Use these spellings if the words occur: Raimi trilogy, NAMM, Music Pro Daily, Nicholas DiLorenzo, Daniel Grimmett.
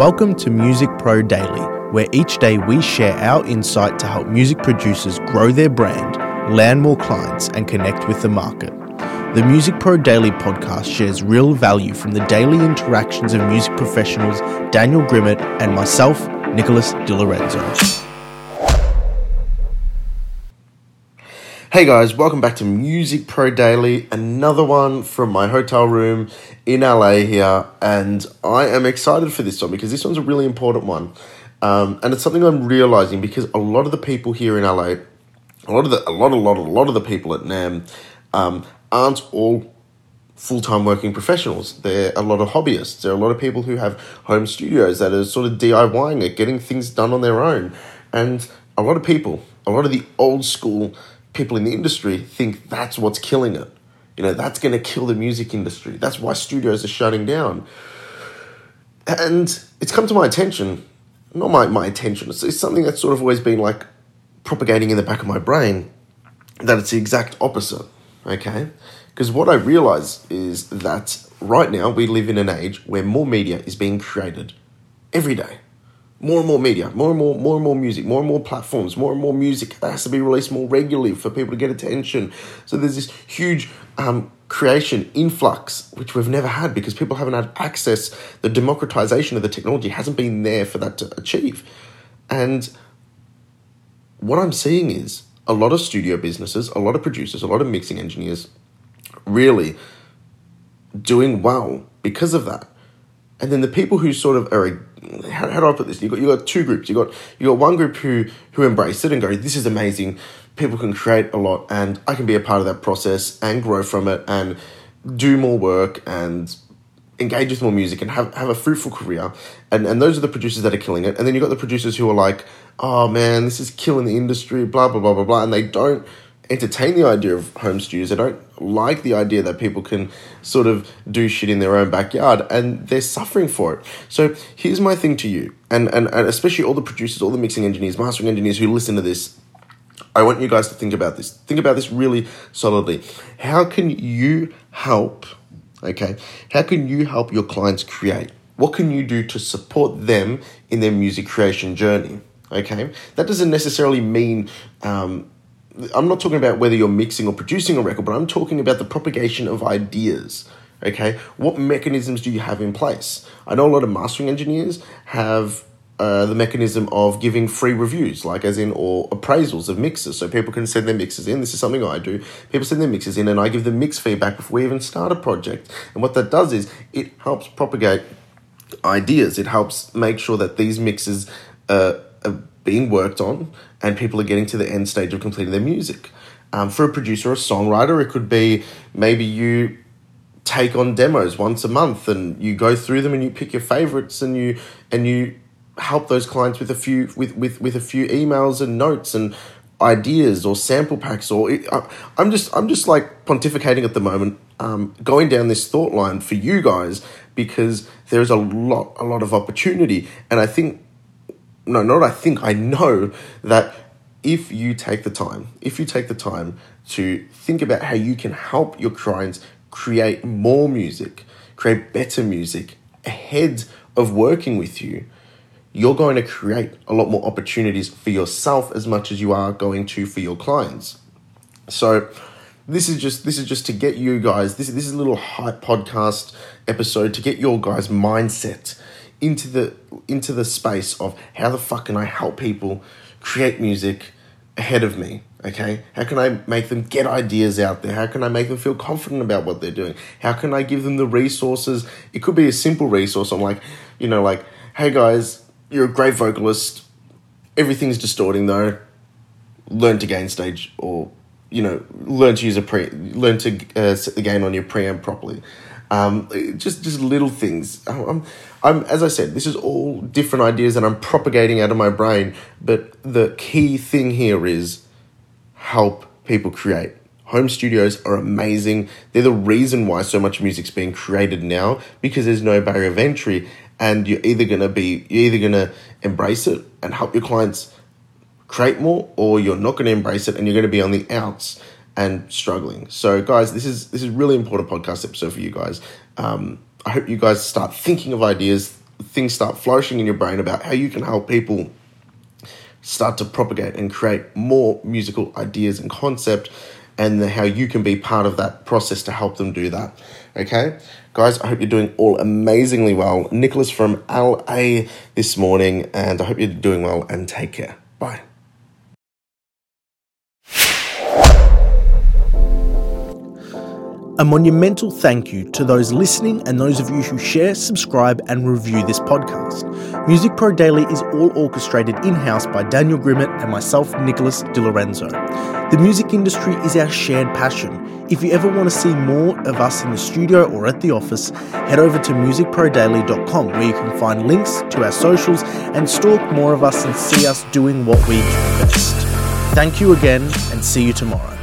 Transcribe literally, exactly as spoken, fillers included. Welcome to Music Pro Daily, where each day we share our insight to help music producers grow their brand, land more clients, and connect with the market. The Music Pro Daily podcast shares real value from the daily interactions of music professionals Daniel Grimmett and myself, Nicholas DiLorenzo. Hey guys, welcome back to Music Pro Daily, another one from my hotel room in L A here, and I am excited for this one because this one's a really important one, um, and it's something I'm realizing because a lot of the people here in L A, a lot of the, a lot, a lot, a lot of the people at NAMM um, aren't all full-time working professionals. They're a lot of hobbyists. There are a lot of people who have home studios that are sort of DIYing it, getting things done on their own, and a lot of people, a lot of the old school people in the industry think that's what's killing it. You know, that's going to kill the music industry. That's why studios are shutting down. And it's come to my attention, not my, my attention, it's, it's something that's sort of always been like propagating in the back of my brain, that it's the exact opposite, okay? Because what I realize is that right now we live in an age where more media is being created every day. More and more media, more and more, more and more music, more and more platforms, more and more music has to be released more regularly for people to get attention. So there's this huge um, creation influx, which we've never had because people haven't had access. The democratization of the technology hasn't been there for that to achieve. And what I'm seeing is a lot of studio businesses, a lot of producers, a lot of mixing engineers really doing well because of that. And then the people who sort of are, how, how do I put this? You've got, you got two groups. You've got, you got one group who, who embrace it and go, this is amazing. People can create a lot and I can be a part of that process and grow from it and do more work and engage with more music and have, have a fruitful career. And, and those are the producers that are killing it. And then you've got the producers who are like, oh man, this is killing the industry, blah, blah, blah, blah, blah. And they don't entertain the idea of home studios. They don't like the idea that people can sort of do shit in their own backyard, and they're suffering for it. So here's my thing to you, and, and, and especially all the producers, all the mixing engineers, mastering engineers who listen to this, I want you guys to think about this. Think about this really solidly. How can you help, okay? How can you help your clients create? What can you do to support them in their music creation journey, okay? That doesn't necessarily mean... Um, I'm not talking about whether you're mixing or producing a record, but I'm talking about the propagation of ideas, okay? What mechanisms do you have in place? I know a lot of mastering engineers have uh, the mechanism of giving free reviews, like as in, or appraisals of mixes, so people can send their mixes in. This is something I do. People send their mixes in and I give them mix feedback before we even start a project. And what that does is it helps propagate ideas. It helps make sure that these mixes uh, are being worked on and people are getting to the end stage of completing their music. Um, for a producer or songwriter, it could be maybe you take on demos once a month and you go through them and you pick your favorites and you and you help those clients with a few with, with, with a few emails and notes and ideas or sample packs. Or it, I, I'm just I'm just like pontificating at the moment, um, going down this thought line for you guys because there is a lot a lot of opportunity, and I think. No, not I think, I know that if you take the time, if you take the time to think about how you can help your clients create more music, create better music ahead of working with you, you're going to create a lot more opportunities for yourself as much as you are going to for your clients. So this is just this is just to get you guys, this, this is a little hype podcast episode to get your guys' mindset into the into the space of how the fuck can I help people create music ahead of me, okay? How can I make them get ideas out there? How can I make them feel confident about what they're doing? How can I give them the resources? It could be a simple resource. I'm like, you know, like, hey guys, you're a great vocalist. Everything's distorting though. Learn to gain stage, or, you know, learn to use a pre, learn to uh, set the gain on your preamp properly. Um, just, just little things. I'm, I'm, as I said, this is all different ideas that I'm propagating out of my brain. But the key thing here is help people create. Home studios are amazing. They're the reason why so much music's being created now, because there's no barrier of entry, and you're either gonna be, you're either gonna embrace it and help your clients create more, or you're not gonna embrace it and you're gonna be on the outs and struggling. So guys, this is this is really important podcast episode for you guys. Um, I hope you guys start thinking of ideas, things start flourishing in your brain about how you can help people start to propagate and create more musical ideas and concept, and the, how you can be part of that process to help them do that. Okay, guys, I hope you're doing all amazingly well. Nicholas from L A this morning, and I hope you're doing well, and take care. Bye. A monumental thank you to those listening and those of you who share, subscribe and review this podcast. Music Pro Daily is all orchestrated in-house by Daniel Grimmett and myself, Nicholas DiLorenzo. The music industry is our shared passion. If you ever want to see more of us in the studio or at the office, head over to music pro daily dot com where you can find links to our socials and stalk more of us and see us doing what we do best. Thank you again and see you tomorrow.